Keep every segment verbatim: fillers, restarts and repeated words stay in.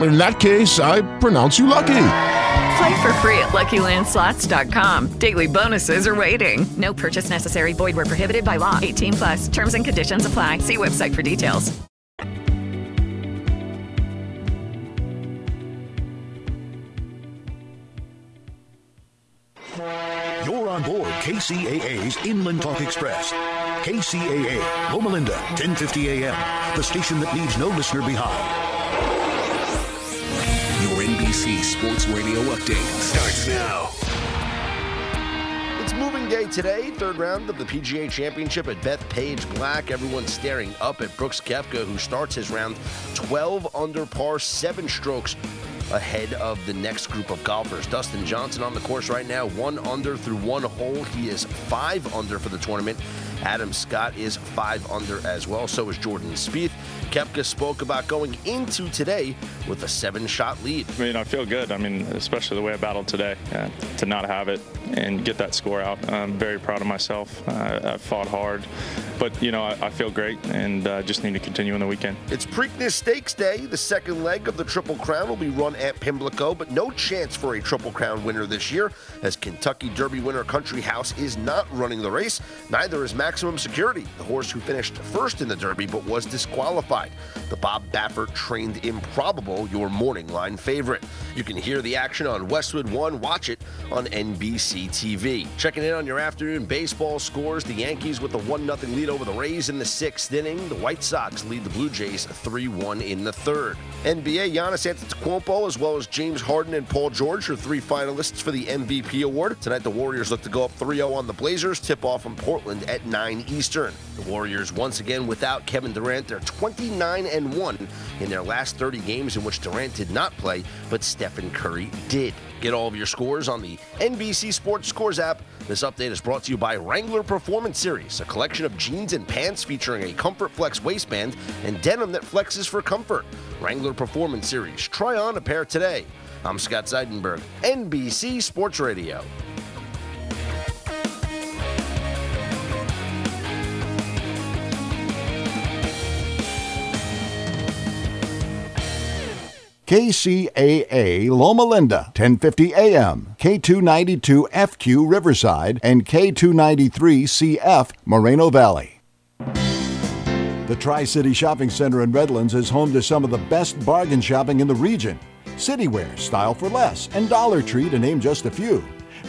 In that case, I pronounce you lucky. Play for free at Lucky Land Slots dot com. Daily bonuses are waiting. No purchase necessary. Void where prohibited by law. eighteen plus. Terms and conditions apply. See website for details. You're on board K C A A's Inland Talk Express. K C A A, Loma Linda, ten fifty a.m. The station that leaves no listener behind. N B C Sports Radio Update starts now. It's moving day today, third round of the P G A Championship at Bethpage Black. Everyone's staring up at Brooks Koepka, who starts his round twelve under par, seven strokes ahead of the next group of golfers. Dustin Johnson on the course right now, one under through one hole. He is five under for the tournament. Adam Scott is five under as well. So is Jordan Spieth. Koepka spoke about going into today with a seven-shot lead. I mean, I feel good. I mean, especially the way I battled today, uh, to not have it and get that score out. I'm very proud of myself. Uh, I fought hard, but, you know, I, I feel great and uh, just need to continue on the weekend. It's Preakness Stakes Day. The second leg of the Triple Crown will be run at Pimlico, but no chance for a Triple Crown winner this year, as Kentucky Derby winner Country House is not running the race. Neither is Maximum Security, the horse who finished first in the Derby but was disqualified. The Bob Baffert trained Improbable, your morning line favorite. You can hear the action on Westwood One. Watch it on N B C T V. Checking in on your afternoon baseball scores. The Yankees with a one nothing lead over the Rays in the sixth inning. The White Sox lead the Blue Jays three one in the third. N B A, Giannis Antetokounmpo, as well as James Harden and Paul George, are three finalists for the M V P award. Tonight, the Warriors look to go up three oh on the Blazers. Tip-off in Portland at nine Eastern. The Warriors, once again, without Kevin Durant, they're twenty-nine and one in their last thirty games in which Durant did not play, but Stephen Curry did. Get all of your scores on the N B C Sports Scores app. This update is brought to you by Wrangler Performance Series, a collection of jeans and pants featuring a Comfort Flex waistband and denim that flexes for comfort. Wrangler Performance Series. Try on a pair today. I'm Scott Seidenberg, N B C Sports Radio. K C A A Loma Linda, ten fifty a.m., K two ninety-two F Q Riverside, and K two ninety-three C F Moreno Valley. The Tri-City Shopping Center in Redlands is home to some of the best bargain shopping in the region. Citywear, Style for Less, and Dollar Tree, to name just a few.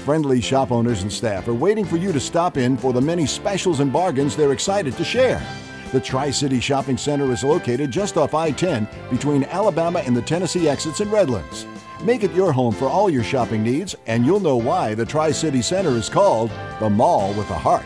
Friendly shop owners and staff are waiting for you to stop in for the many specials and bargains they're excited to share. The Tri-City Shopping Center is located just off I ten between Alabama and the Tennessee exits in Redlands. Make it your home for all your shopping needs, and you'll know why the Tri-City Center is called the Mall with a Heart.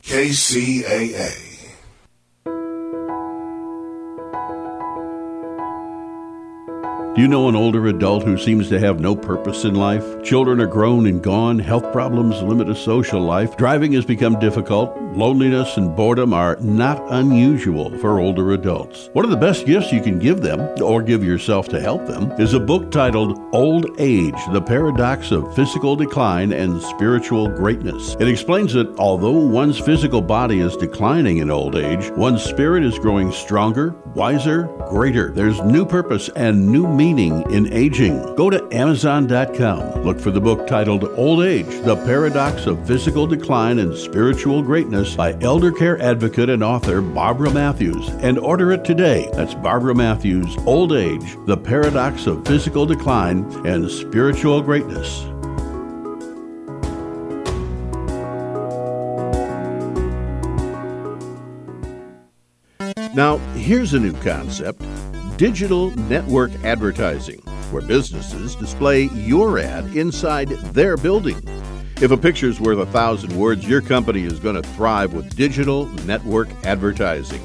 K C A A. Do you know an older adult who seems to have no purpose in life? Children are grown and gone. Health problems limit a social life. Driving has become difficult. Loneliness and boredom are not unusual for older adults. One of the best gifts you can give them, or give yourself to help them, is a book titled Old Age, The Paradox of Physical Decline and Spiritual Greatness. It explains that although one's physical body is declining in old age, one's spirit is growing stronger, wiser, greater. There's new purpose and new meaning in aging. Go to Amazon dot com. Look for the book titled Old Age, The Paradox of Physical Decline and Spiritual Greatness by elder care advocate and author Barbara Matthews, and order it today. That's Barbara Matthews, Old Age, The Paradox of Physical Decline and Spiritual Greatness. Now, here's a new concept, digital network advertising, where businesses display your ad inside their building. If a picture's worth a thousand words, your company is going to thrive with digital network advertising.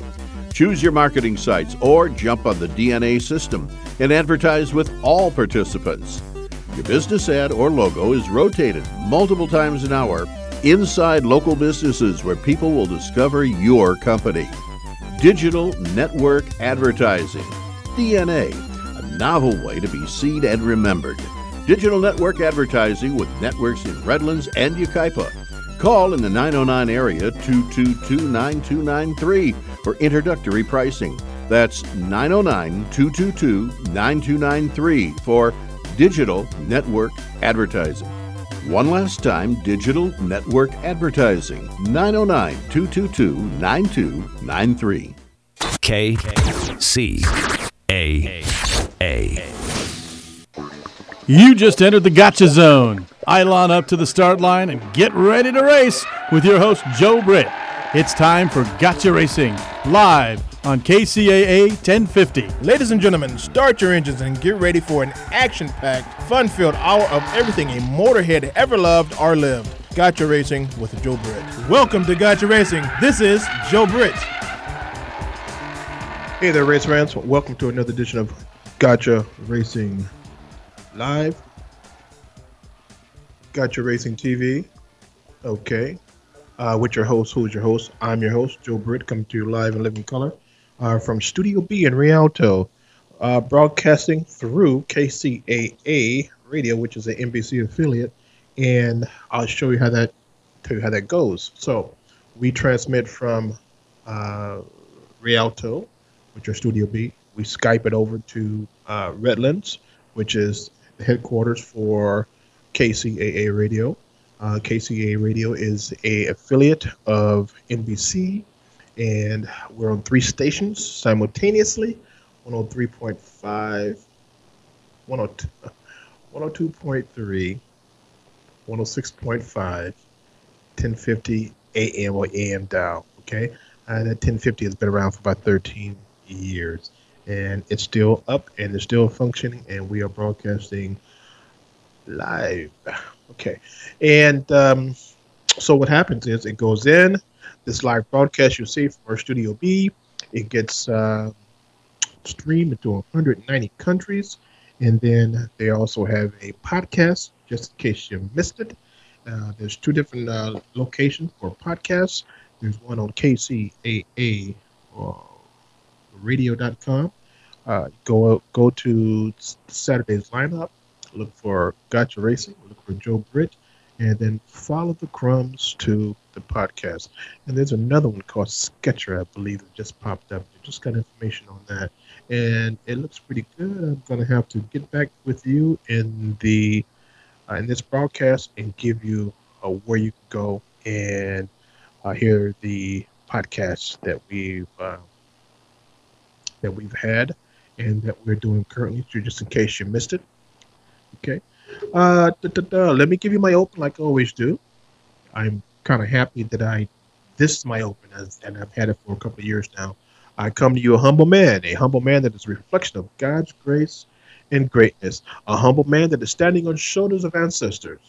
Choose your marketing sites or jump on the D N A system and advertise with all participants. Your business ad or logo is rotated multiple times an hour inside local businesses where people will discover your company. Digital network advertising, D N A, a novel way to be seen and remembered. Digital network advertising with networks in Redlands and Yucaipa. Call in the nine oh nine area two two two, nine two nine three for introductory pricing. That's nine oh nine, two two two, nine two nine three for digital network advertising. One last time, digital network advertising, nine oh nine, two two two, nine two nine three. K C A A. You just entered the Gotcha Zone. Eilon up to the start line and get ready to race with your host, Joe Britt. It's time for Gotcha Racing, live on K C A A ten fifty. Ladies and gentlemen, start your engines and get ready for an action-packed, fun-filled hour of everything a motorhead ever loved or lived. Gotcha Racing with Joe Britt. Welcome to Gotcha Racing. This is Joe Britt. Hey there, race fans. Welcome to another edition of Gotcha Racing Live. Gotcha Racing T V. Okay. Uh, with your host, who is your host? I'm your host, Joe Britt, coming to you live and living color uh, from Studio B in Rialto, uh, broadcasting through K C A A Radio, which is an N B C affiliate, and I'll show you how that, tell you how that goes. So we transmit from uh, Rialto, which is Studio B. We Skype it over to uh, Redlands, which is the headquarters for K C A A Radio. Uh, K C A A Radio is a affiliate of N B C, and we're on three stations simultaneously, one oh three point five, one oh two point three, one oh six point five, ten fifty A M or A M dial, okay? And that ten fifty has been around for about thirteen years, and it's still up, and it's still functioning, and we are broadcasting live. Okay, and um, so what happens is it goes in, this live broadcast you see for Studio B, it gets uh, streamed into one hundred ninety countries, and then they also have a podcast, just in case you missed it. Uh, there's two different uh, locations for podcasts. There's one on K C A A uh, radio dot com. Uh, go, go to Saturday's lineup. Look for Gotcha Racing, look for Joe Britt, and then follow the crumbs to the podcast. And there's another one called Sketcher, I believe, that just popped up. I just got information on that. And it looks pretty good. I'm going to have to get back with you in the uh, in this broadcast and give you uh, where you can go and uh, hear the podcasts that we've, uh, that we've had and that we're doing currently, just in case you missed it. Okay, uh, da, da, da. Let me give you my open like I always do. I'm kind of happy that I, this is my open, and I've had it for a couple of years now. I come to you a humble man, a humble man that is a reflection of God's grace and greatness, a humble man that is standing on shoulders of ancestors.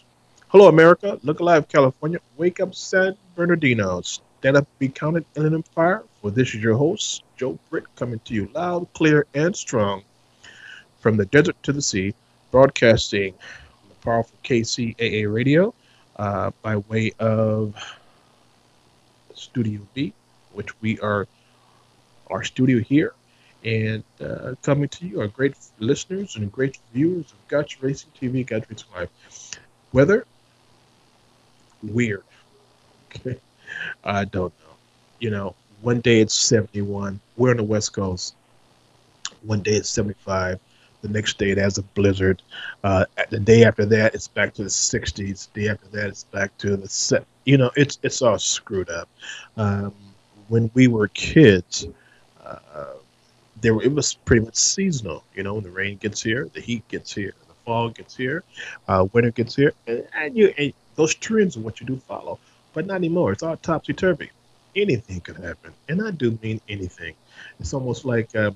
Hello, America. Look alive, California. Wake up, San Bernardino. Stand up, be counted, Ellen and Fire. For this is your host, Joe Britt, coming to you loud, clear, and strong from the desert to the sea, broadcasting on the powerful K C A A radio uh, by way of Studio B, which we are our studio here, and uh, coming to you, our great listeners and great viewers of Gotcha Racing T V, Gotcha Racing Live. Weather? Weird. Okay. I don't know. You know, one day it's seventy-one. We're on the West Coast. One day it's seventy-five. The next day it has a blizzard. Uh, the day after that, it's back to the sixties. The day after that, it's back to the set. You know, it's it's all screwed up. Um, when we were kids, uh, there were, it was pretty much seasonal. You know, the rain gets here, the heat gets here, the fall gets here, uh, winter gets here, and, and you and those trends are what you do follow. But not anymore. It's all topsy-turvy. Anything could happen, and I do mean anything. It's almost like uh,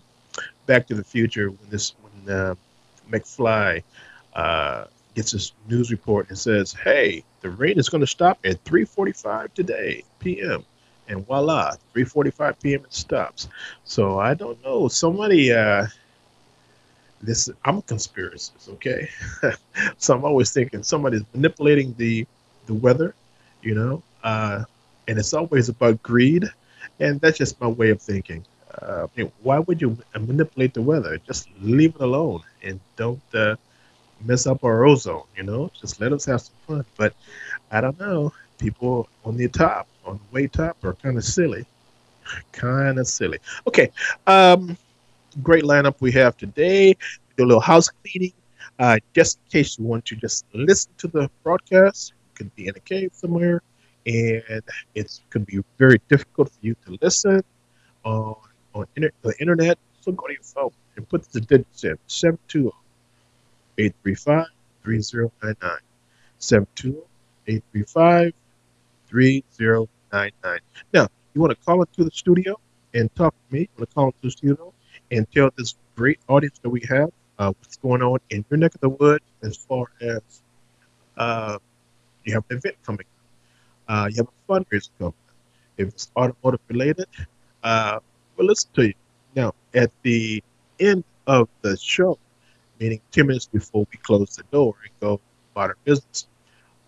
Back to the Future when this when uh, McFly uh, gets this news report and says, "Hey, the rain is going to stop at three forty-five today p m" and voila, three forty-five p m it stops. So I don't know. Somebody, uh, this I'm a conspiracist, okay? So I'm always thinking somebody's manipulating the the weather, you know. Uh, And it's always about greed, and that's just my way of thinking. Uh, I mean, why would you manipulate the weather? Just leave it alone and don't uh, mess up our ozone, you know? Just let us have some fun. But I don't know. People on the top, on the way top, are kind of silly. Kind of silly. Okay. Um, great lineup we have today. Do a little house cleaning. Uh, just in case you want to just listen to the broadcast, you could be in a cave somewhere. And it's going to be very difficult for you to listen on, on inter- the internet. So go to your phone and put the digits in seven two zero, eight three five, three zero nine nine. seven two zero, eight three five, three zero nine nine. Now, you want to call into the studio and talk to me. You want to call into the studio and tell this great audience that we have uh, what's going on in your neck of the woods as far as uh, you have an event coming. Uh, you have a fundraiser coming. If it's automotive related, uh, we'll listen to you. Now, at the end of the show, meaning ten minutes before we close the door and go about our business,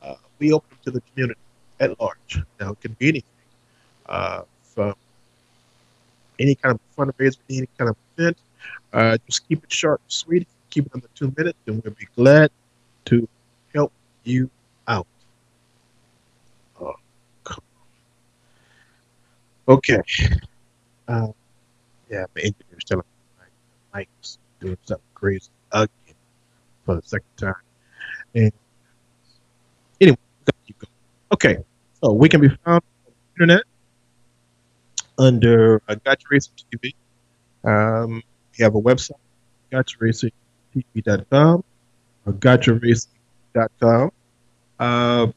uh, we open it to the community at large. Now, it can be anything uh, from any kind of fundraiser, any kind of event. Uh, just keep it short and sweet. Keep it under two minutes, and we'll be glad to help you out. Okay. Uh, yeah, the engineer's telling me Mike's doing something crazy again for the second time. And anyway, you go. Okay, so we can be found on the internet under uh, Gotcha Racing T V. Um, we have a website, gotcha racing t v dot com or gotcha racing dot com. Uh,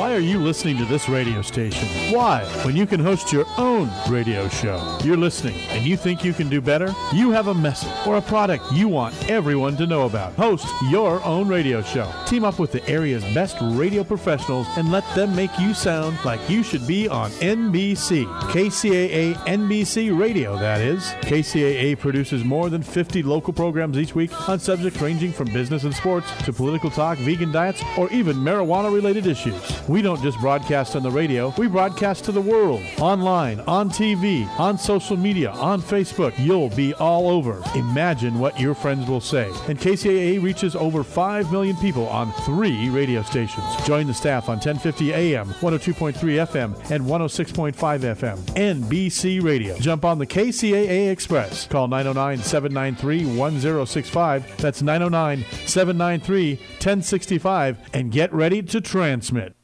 Why are you listening to this radio station? Why? When you can host your own radio show. You're listening and you think you can do better? You have a message or a product you want everyone to know about. Host your own radio show. Team up with the area's best radio professionals and let them make you sound like you should be on N B C. K C A A N B C Radio, that is. K C A A produces more than fifty local programs each week on subjects ranging from business and sports to political talk, vegan diets, or even marijuana-related issues. We don't just broadcast on the radio, we broadcast to the world, online, on T V, on social media, on Facebook. You'll be all over. Imagine what your friends will say. And K C A A reaches over five million people on three radio stations. Join the staff on ten fifty A M, one oh two point three F M, and one oh six point five F M. N B C Radio. Jump on the K C A A Express. Call nine oh nine, seven nine three, one oh six five. That's nine oh nine, seven nine three, one oh six five. And get ready to transmit.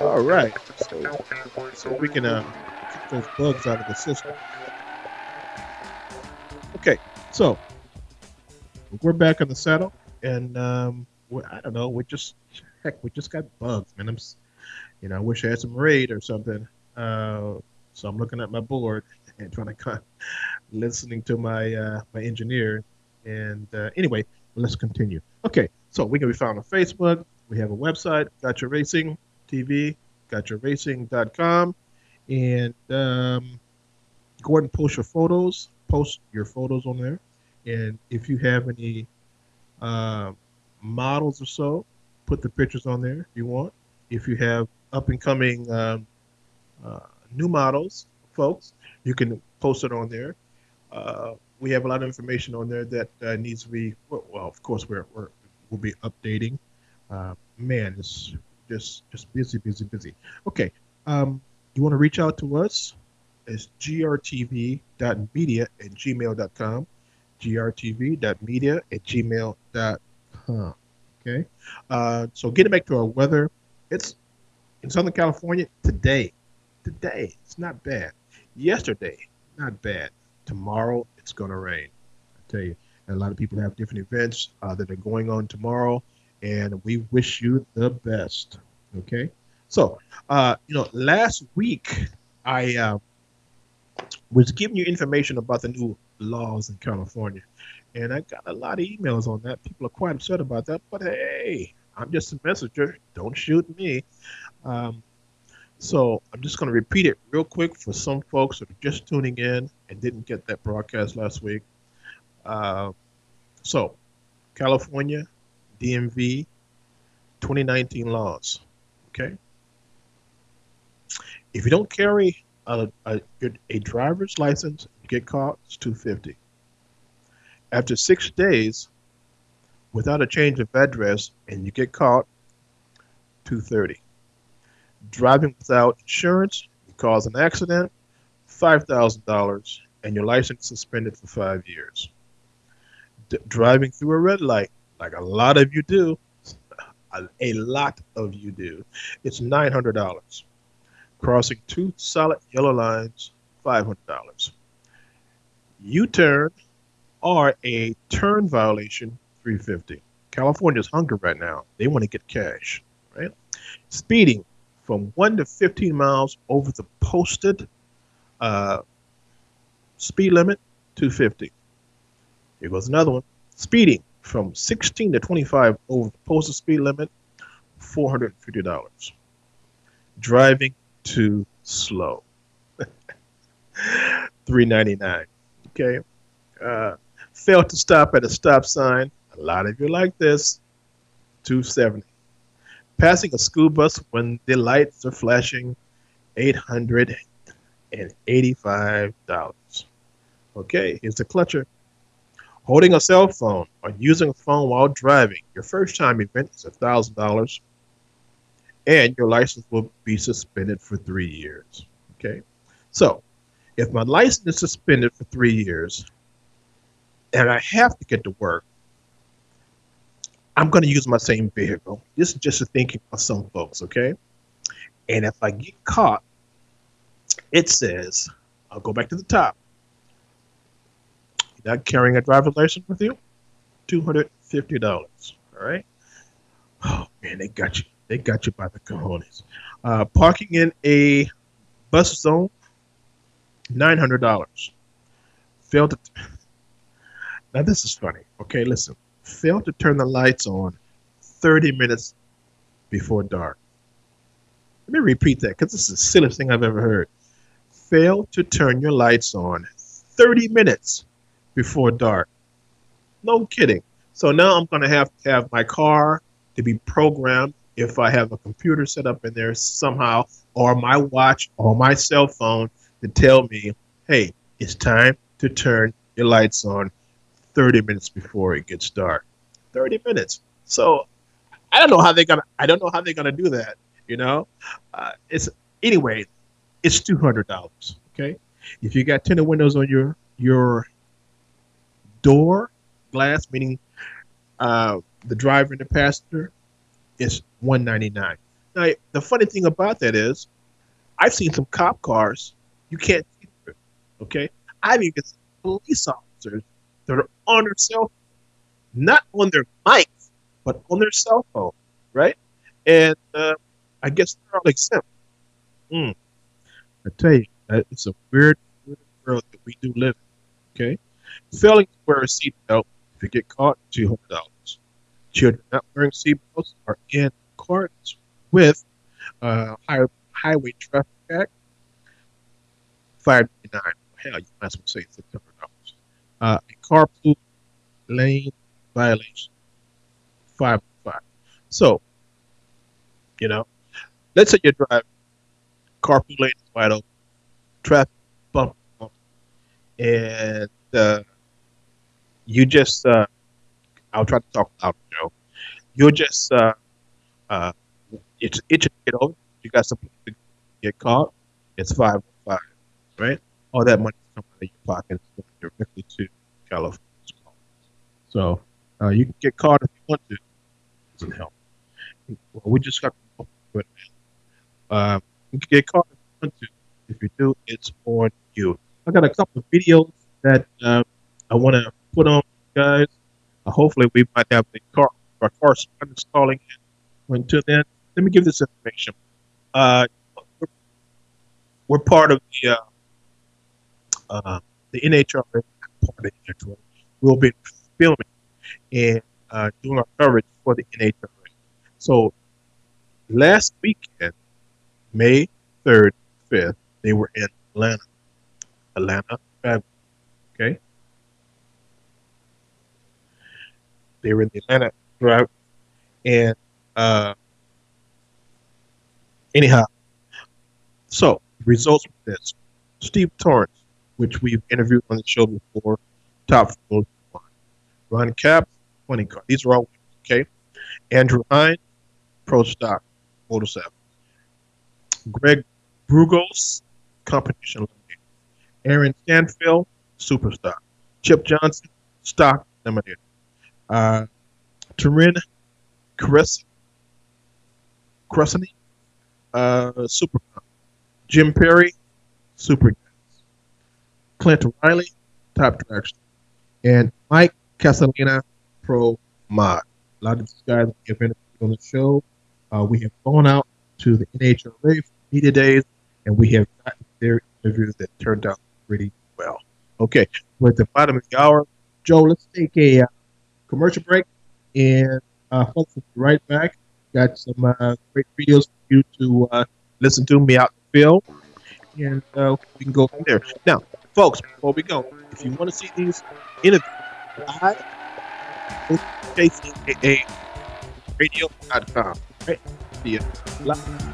All right, so, so we can uh, keep those bugs out of the system. Okay, so we're back on the saddle, and um, I don't know, we just heck, we just got bugs, man. I'm You know, I wish I had some raid or something. Uh, so I'm looking at my board and trying to cut, listening to my uh, my engineer. And uh, anyway, let's continue. Okay, so we can be found on Facebook. We have a website, Gotcha Racing T V, gotcha racing dot com. And um, go ahead and post your photos. Post your photos on there. And if you have any uh, models or so, put the pictures on there if you want. If you have up-and-coming um, uh, new models, folks, you can post it on there. Uh, we have a lot of information on there that uh, needs to be, well, of course, we're, we're, we'll be updating. Uh, man, it's just just busy, busy, busy. Okay. Um, you want to reach out to us? It's g r t v dot media at gmail dot com. g r t v dot media at gmail dot com. Okay. Uh, so getting back to our weather, it's in Southern California today. Today, it's not bad. Yesterday, not bad. Tomorrow, it's going to rain. I tell you, a lot of people have different events uh, that are going on tomorrow, and we wish you the best. Okay. So, uh, you know, last week I uh, was giving you information about the new laws in California. And I got a lot of emails on that. People are quite upset about that. But hey, I'm just a messenger. Don't shoot me. Um, so I'm just going to repeat it real quick for some folks that are just tuning in and didn't get that broadcast last week. Uh, so California D M V twenty nineteen laws. Okay. If you don't carry a, a, a driver's license, you get caught, it's two hundred fifty dollars. After six days without a change of address and you get caught, two hundred thirty dollars. Driving without insurance, you cause an accident, five thousand dollars, and your license suspended for five years. D- driving through a red light, like a lot of you do, a, a lot of you do, it's nine hundred dollars. Crossing two solid yellow lines, five hundred dollars. U-turn, or a turn violation, three hundred fifty dollars. California's hungry right now. They want to get cash, right? Speeding from one to fifteen miles over the posted uh, speed limit, two hundred fifty dollars. Here goes another one. Speeding from sixteen to twenty-five over the posted speed limit, four hundred fifty dollars. Driving too slow, three hundred ninety-nine dollars. Okay. Uh, failed to stop at a stop sign. A lot of you like this. two hundred seventy dollars. Passing a school bus when the lights are flashing. eight hundred eighty-five dollars. Okay, here's the clutcher. Holding a cell phone or using a phone while driving. Your first time event is one thousand dollars. And your license will be suspended for three years. Okay, so if my license is suspended for three years, and I have to get to work, I'm going to use my same vehicle. This is just a thinking of some folks, okay? And if I get caught, it says, I'll go back to the top. You're not carrying a driver's license with you? two hundred fifty dollars, all right? Oh, man, they got you. They got you by the cojones. Uh, parking in a bus zone, nine hundred dollars. Failed to... T- Now, this is funny. Okay, listen. Failed to turn the lights on thirty minutes before dark. Let me repeat that because this is the silliest thing I've ever heard. Failed to turn your lights on thirty minutes before dark. No kidding. So now I'm going to have to have my car to be programmed if I have a computer set up in there somehow, or my watch or my cell phone to tell me, hey, it's time to turn your lights on thirty minutes before it gets dark. thirty minutes. So I don't know how they're gonna. I don't know how they're gonna do that. You know, uh, it's anyway. It's two hundred dollars. Okay, if you got tinted windows on your your door glass, meaning uh, the driver and the passenger, it's one ninety nine. Now the funny thing about that is, I've seen some cop cars you can't see through. Okay, I've even seen police officers that are on their cell phone, not on their mic, but on their cell phone, right? And uh, I guess they're all exempt. Mm. I tell you, it's a weird, weird world that we do live in. Okay? Failing to wear a seatbelt, if you get caught, two hundred dollars. Children not wearing seatbelts are in accordance with uh, high, Highway Traffic Act five ninety-nine. Hell, you might as well say six hundred dollars. Uh, a carpool lane violation five hundred five dollars. So, you know, let's say you're driving, carpool lane is wide open, traffic bump, bump and uh, you just, uh, I'll try to talk loud, Joe. You're just, uh, uh, it's itching to get over. You got something to get caught. It's five oh five, right? All that money comes out of your pocket is going directly to California. So uh, you can get caught if you want to. It doesn't help. Well, we just got to it. Uh, you can get caught if you want to. If you do, it's on you. I got a couple of videos that uh, I want to put on, guys. Uh, hopefully, we might have the car, our correspondents calling in. Until then, let me give this information. Uh, we're, we're part of the uh, uh, the N H R A. Part of the N H R A. We'll be filming and uh, doing our coverage for the N H R A. So last weekend, May third, fifth, they were in Atlanta. Atlanta, okay. They were in the Atlanta route, and uh, anyhow, so results of this: Steve Torrance, which we've interviewed on the show before, top four, Ron Cap, twenty car. These are all okay. Andrew Hine, pro stock, motorcycle. Greg Brugos, competition. Aaron Stanfill, superstar. Chip Johnson, stock eliminator. Uh, Tarin Cruscany, uh, super. Jim Perry, super. Clint Riley, top direction. And Mike Casalina, pro mod. A lot of these guys have been on the show. Uh, we have gone out to the N H R A for media days, and we have gotten their interviews that turned out pretty well. Okay, we're at the bottom of the hour. Joe, let's take a uh, commercial break, and uh, folks, we'll be right back. Got some uh, great videos for you to uh, listen to me out in the field, and uh, we can go from there. Now, folks, before we go, if you want to see these interviews live, go to K C A A radio dot com. Right? See you live.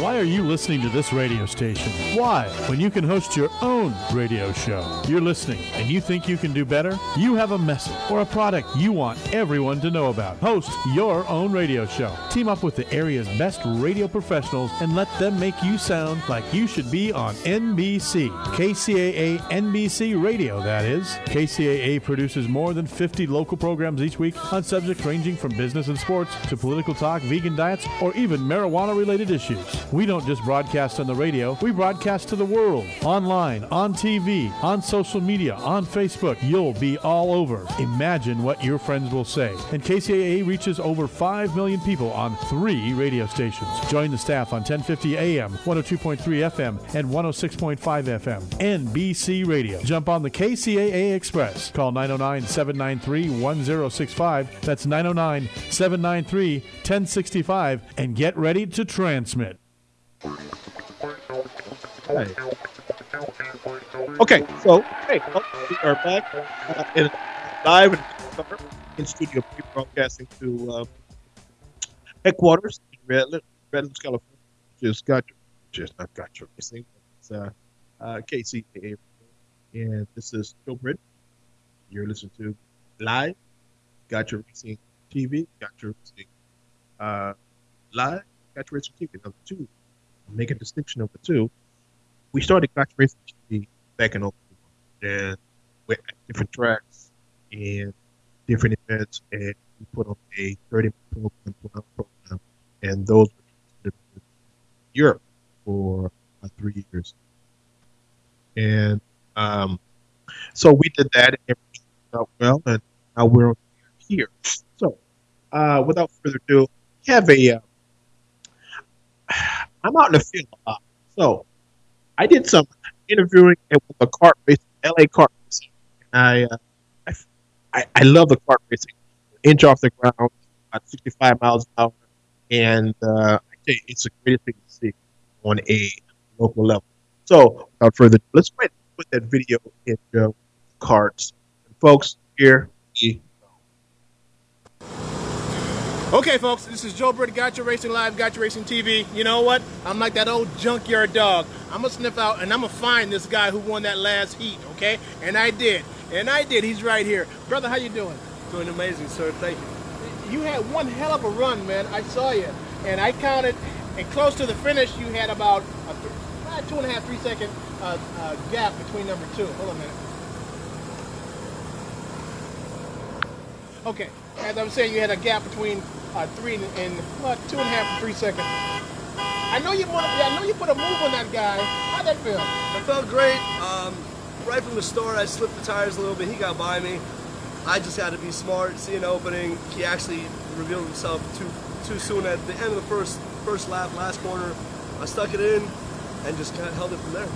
Why are you listening to this radio station? Why? When you can host your own radio show. You're listening and you think you can do better? You have a message or a product you want everyone to know about. Host your own radio show. Team up with the area's best radio professionals and let them make you sound like you should be on N B C. K C A A N B C Radio, that is. K C A A produces more than fifty local programs each week on subjects ranging from business and sports to political talk, vegan diets, or even marijuana-related issues. We don't just broadcast on the radio, we broadcast to the world, online, on T V, on social media, on Facebook. You'll be all over. Imagine what your friends will say. And K C A A reaches over five million people on three radio stations. Join the staff on ten fifty A M, one oh two point three F M, and one oh six point five F M. N B C Radio. Jump on the K C A A Express. Call nine oh nine, seven nine three, one oh six five. That's nine oh nine, seven nine three, one oh six five. And get ready to transmit. Hey. Okay, so hey, we are back uh, in live in studio broadcasting to uh, headquarters in Redlands, Redlands, California. Just got your, just not got your racing. It's uh, uh, K C A A, and this is Joe Britt. You're listening to live. Got your racing T V. Got your racing uh, live. Got your racing T V. Number two. Make a distinction of the two. We started Country House back in Oklahoma, and we're at different tracks and different events, and we put on a thirty-minute program, program, and those were in Europe for uh, three years. And um, so we did that every out well, and now we're here. So, uh, without further ado, I have a. Uh, I'm out in the field a lot, so I did some interviewing at a kart race, L A kart racing. And I, uh, I, I love the kart racing. Inch off the ground, about sixty-five miles an hour, and uh, I tell you, it's the greatest thing to see on a local level. So, without further ado, let's wait. Put that video in the uh, cards. And folks, here we go. Okay, folks, this is Joe Britt, Gotcha Racing Live, Gotcha Racing T V. You know what? I'm like that old junkyard dog. I'm going to sniff out, and I'm going to find this guy who won that last heat, okay? And I did. And I did. He's right here. Brother, how you doing? Doing amazing, sir. Thank you. You had one hell of a run, man. I saw you. And I counted, and close to the finish, you had about a two and a half, three second uh, uh, gap between number two. Hold on a minute. Okay, as I was saying, you had a gap between uh, three and, and uh, two and a half, three seconds. I know you put, I know you put a move on that guy. How'd that feel? It felt great. Um, right from the start, I slipped the tires a little bit. He got by me. I just had to be smart, see an opening. He actually revealed himself too too soon at the end of the first first lap, last corner. I stuck it in. And just kind of held it from there.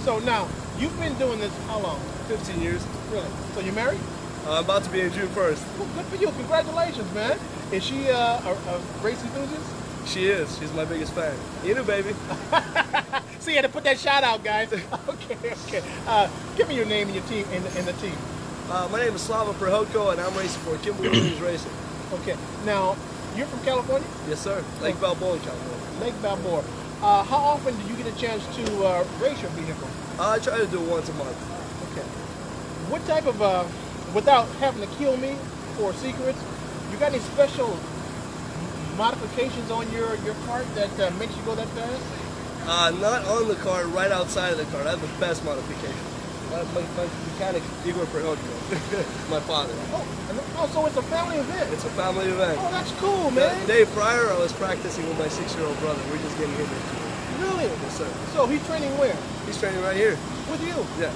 So now, you've been doing this how long? fifteen years. Really? So you're married? Uh, about to be in June first. Well, good for you. Congratulations, man. Is she uh, a, a race enthusiast? She is. She's my biggest fan. You know, baby. See, you had to put that shout out, guys. Okay, okay. Uh, give me your name and your team and, and the team. Uh, my name is Slava Prokhodko, and I'm racing for Kimberly Williams Racing. Okay. Now, you're from California? Yes, sir. Lake oh. Balboa, California. Lake Balboa. Uh, how often do you get a chance to uh, race your vehicle? I try to do it once a month. Okay. What type of, uh, without having to kill me for secrets, you got any special modifications on your, your cart that uh, makes you go that fast? Uh, not on the cart, right outside of the cart. I have the best modification. My, my, my mechanic, Igor Prokhodko, my father. Oh, oh, so it's a family event? It's a family event. Oh, that's cool, man. The day prior, I was practicing with my six-year-old brother. We're just getting hit. Really? Yes, sir. So he's training where? He's training right here. With you? Yeah.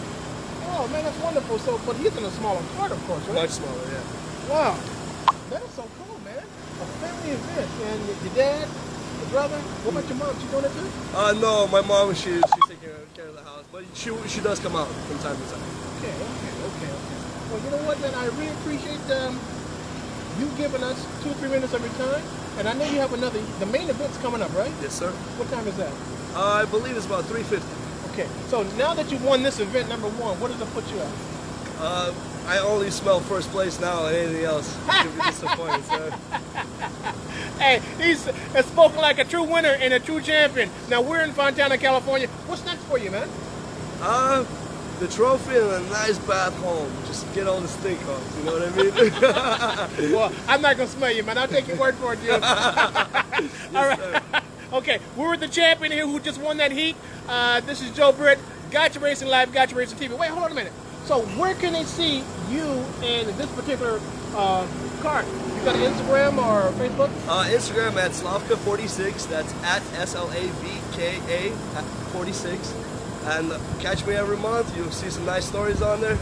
Oh, man, that's wonderful. So, but he's in a smaller cart, of course, right? Much smaller, yeah. Wow. That is so cool, man. A family event. And your dad, your brother, what about your mom? She doing it too? Uh, no, my mom, she, she's taking care of the house. But she, she does come out from time to time. Okay, okay, okay, okay. Well, you know what, man? I really appreciate um, you giving us two, three minutes of your time. And I know you have another. The main event's coming up, right? Yes, sir. What time is that? Uh, I believe it's about three fifty. Okay. So now that you've won this event, number one, what does it put you at? Uh, I only smell first place now, and anything else could be disappointing, sir. Hey, he's spoken like a true winner and a true champion. Now, we're in Fontana, California. What's next for you, man? Uh, the trophy and a nice bath home. Just get all the stink off, you know what I mean? Well, I'm not going to smell you, man. I'll take your word for it, Jim. Yes, all right. Sir. Okay, we're with the champion here who just won that heat. Uh, this is Joe Britt. Gotcha Racing Live, Gotcha Racing T V. Wait, hold on a minute. So where can they see you and this particular uh, cart? You got an Instagram or Facebook? Uh, Instagram at Slavka forty-six. That's at S L A V K A forty-six. And catch me every month. You'll see some nice stories on there.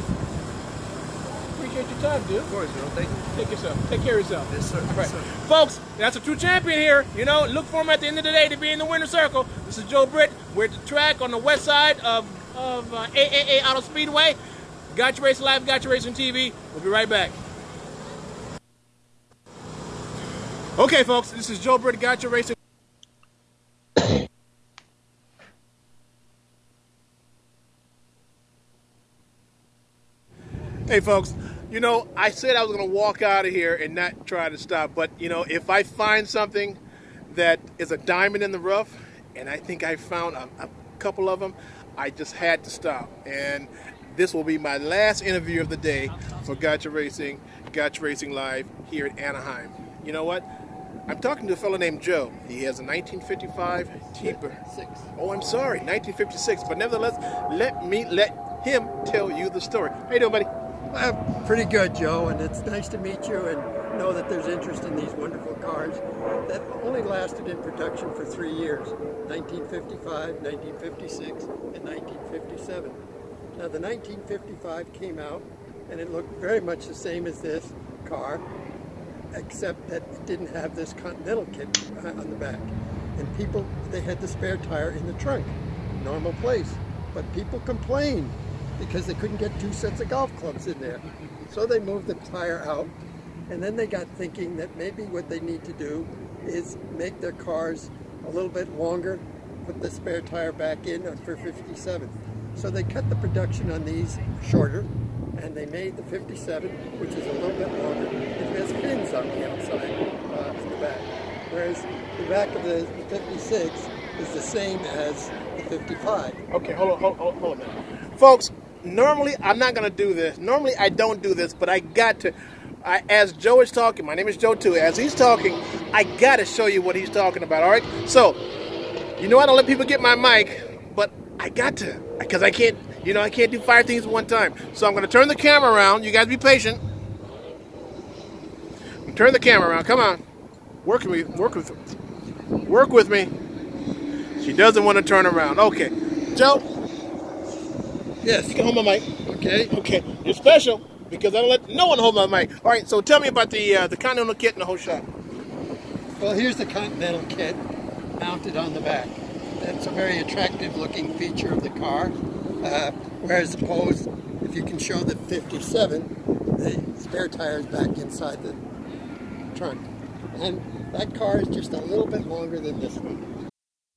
Appreciate your time, dude. Of course, bro. Thank you. Take yourself. Take care of yourself. Yes, sir. All right. Yes, sir. Folks, that's a true champion here. You know, look for him at the end of the day to be in the winner's circle. This is Joe Britt. We're at the track on the west side of, of uh, triple A Auto Speedway. Gotcha Racing Live, Gotcha Racing T V. We'll be right back. Okay, folks. This is Joe Britt, Gotcha Racing. Hey folks, you know, I said I was going to walk out of here and not try to stop, but you know, if I find something that is a diamond in the rough, and I think I found a, a couple of them, I just had to stop. And this will be my last interview of the day for Gotcha Racing, Gotcha Racing Live here in Anaheim. You know what? I'm talking to a fellow named Joe. He has a nineteen fifty-five T-Bird. Six. Oh, I'm sorry, nineteen fifty-six, but nevertheless, let me let him tell you the story. How you doing, buddy? Well, pretty good, Joe, and it's nice to meet you and know that there's interest in these wonderful cars that only lasted in production for three years, nineteen fifty-five, nineteen fifty-six, and nineteen fifty-seven. Now, the nineteen fifty-five came out and it looked very much the same as this car, except that it didn't have this Continental kit on the back. And people, they had the spare tire in the trunk, normal place. But people complained because they couldn't get two sets of golf clubs in there. So they moved the tire out, and then they got thinking that maybe what they need to do is make their cars a little bit longer, put the spare tire back in for fifty-seven. So they cut the production on these shorter, and they made the fifty-seven, which is a little bit longer. It has fins on the outside uh, in the back, whereas the back of the fifty-six is the same as the fifty-five. Okay, hold on, hold on, hold on. Folks, normally I'm not going to do this. Normally I don't do this, but I got to. I, as Joe is talking, my name is Joe too, as he's talking, I got to show you what he's talking about, all right? So, you know I don't let people get my mic, but I got to, because I can't, you know, I can't do five things at one time. So I'm going to turn the camera around. You guys be patient. Turn the camera around. Come on. Work with me. Work with me. Work with me. She doesn't want to turn around. Okay. Joe. Yes. You can hold my mic. Okay. Okay. You're special because I don't let no one hold my mic. All right. So tell me about the uh, the Continental kit and the whole shot. Well, here's the Continental kit mounted on the back. That's a very attractive looking feature of the car. Uh, whereas opposed, if you can show the fifty-seven, the spare tire is back inside the trunk. And that car is just a little bit longer than this one.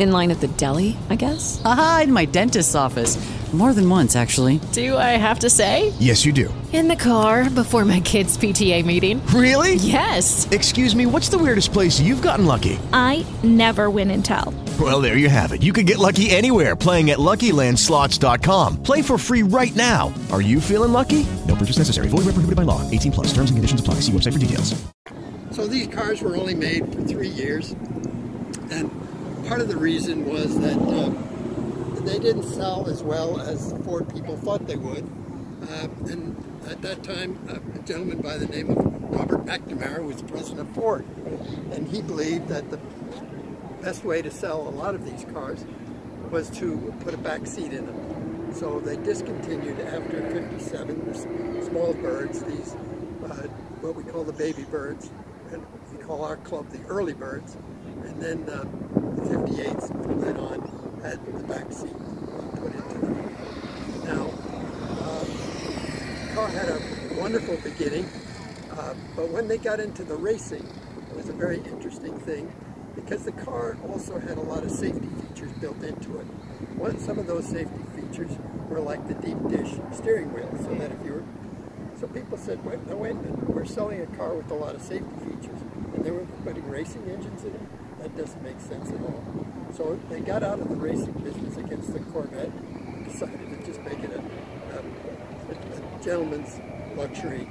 In line at the deli, I guess? Aha, in my dentist's office. More than once, actually. Do I have to say? Yes, you do. In the car, before my kids' P T A meeting. Really? Yes. Excuse me, what's the weirdest place you've gotten lucky? I never win and tell. Well, there you have it. You can get lucky anywhere, playing at Lucky Land Slots dot com. Play for free right now. Are you feeling lucky? No purchase necessary. Void where prohibited by law. eighteen plus. Terms and conditions apply. See website for details. So these cars were only made for three years, and part of the reason was that uh, they didn't sell as well as Ford people thought they would. Uh, and at that time, uh, a gentleman by the name of Robert McNamara was the president of Ford, and he believed that the best way to sell a lot of these cars was to put a back seat in them. So they discontinued after fifty-seven the small birds, these uh, what we call the baby birds. And we call our club the early birds, and then uh, the fifty-eights from then on had the back seat put into them. Now, uh, the car had a wonderful beginning, uh, but when they got into the racing, it was a very interesting thing because the car also had a lot of safety features built into it. One, some of those safety features were like the deep dish steering wheel, so that if you were So people said, wait, no, wait a minute, we're selling a car with a lot of safety features, and they were putting racing engines in it. That doesn't make sense at all. So they got out of the racing business against the Corvette and decided to just make it a, a, a gentleman's luxury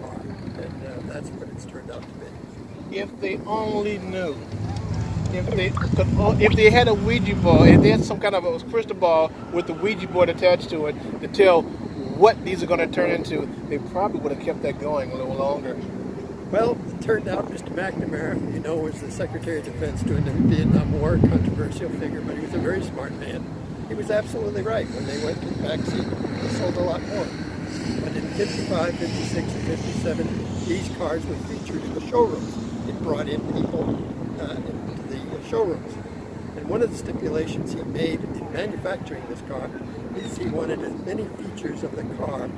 car, and uh, that's what it's turned out to be. If they only knew, if they could, if they had a Ouija board, if they had some kind of a crystal ball with the Ouija board attached to it to tell what these are going to turn into, they probably would have kept that going a little longer. Well, it turned out Mister McNamara, you know, was the Secretary of Defense during the Vietnam War, controversial figure, but he was a very smart man. He was absolutely right. When they went to the back seat, they sold a lot more. But in fifty-five, fifty-six, and fifty-seven, these cars were featured in the showrooms. It brought in people uh, into the showrooms. And one of the stipulations he made in manufacturing this car is he wanted as many features of the car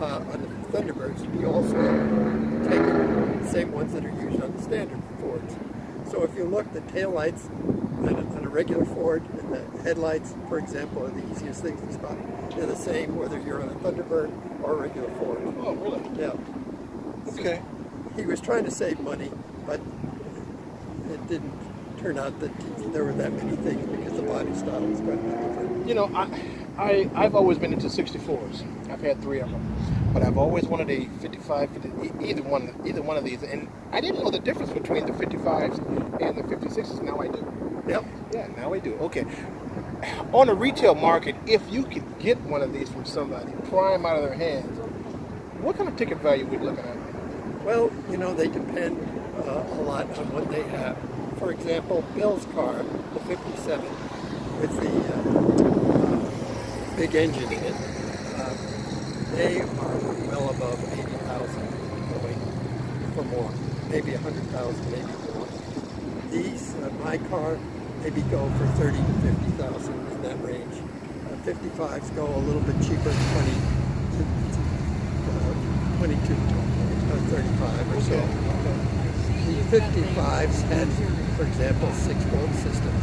uh, on the Thunderbirds to be also taken, the same ones that are used on the standard Fords. So if you look, the taillights on a, on a regular Ford and the headlights, for example, are the easiest things to spot. They're the same whether you're on a Thunderbird or a regular Ford. Oh, really? Yeah. Okay. So he was trying to save money, but it didn't turn out that there were that many things because the body style was quite a bit different. You know, I, I, I've always been into sixty-fours. I've had three of them. But I've always wanted a fifty-five, fifty, either one either one of these. And I didn't know the difference between the fifty-fives and the fifty-sixes. Now I do. Yep. Yeah, now I do. Okay. On the retail market, if you could get one of these from somebody, pry them out of their hands, what kind of ticket value are we looking at? Well, you know, they depend uh, a lot on what they have. For example, Bill's car, the fifty-seven, with the uh, uh, big engine in it, uh, they are well above eighty thousand going for more, maybe one hundred thousand, maybe more. These, uh, my car, maybe go for thirty to fifty thousand in that range. Uh, fifty-fives go a little bit cheaper, twenty to thirty-five or so. Okay. The fifty-fives had, for example, six volt systems.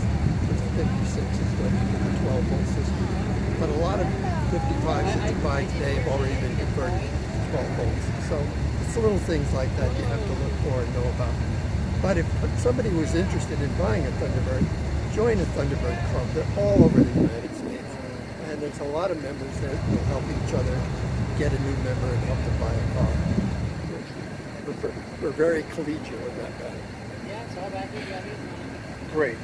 The fifty-sixes went to the twelve volt system. But a lot of fifty-fives that you buy today have already been converted to twelve volts. So it's little things like that you have to look for and know about. But if somebody was interested in buying a Thunderbird, join a Thunderbird club. They're all over the United States. And there's a lot of members that will help each other get a new member and help them buy a car. We're very collegial in that matter. Yeah, it's all about each. Great.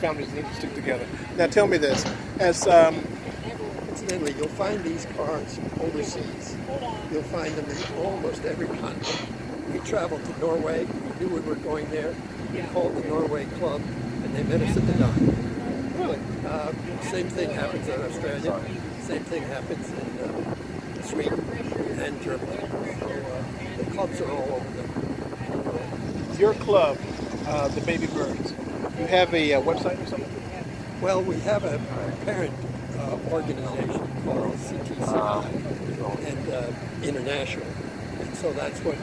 Families need to stick together. Now tell me this. As um, Incidentally, you'll find these cars overseas. You'll find them in almost every continent. We traveled to Norway. We knew we were going there. We called the Norway Club, and they met us at the dock. Really? Uh, same thing happens in Australia. Same thing happens in uh, Sweden and Germany. So, uh, the clubs are all over them. Your club, uh, the Baby Birds, you have a uh, website or something? Well, we have a parent uh, organization called C T C I and uh, International. And so that's what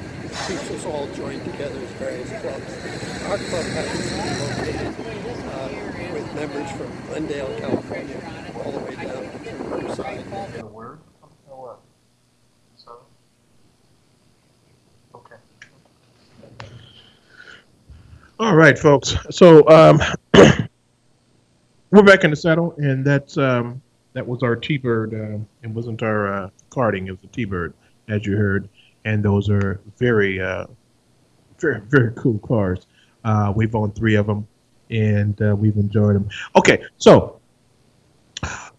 keeps us all joined together as various clubs. Our club happens to be located uh, with members from Glendale, California, all the way down to Riverside. The word? Or so? Okay. All right, folks. So um, we're back in the saddle, and that's um, that was our T-Bird. Uh, it wasn't our uh, karting; it was the T-Bird, as you heard. And those are very, uh, very, very cool cars. Uh, we've owned three of them, and uh, we've enjoyed them. Okay, so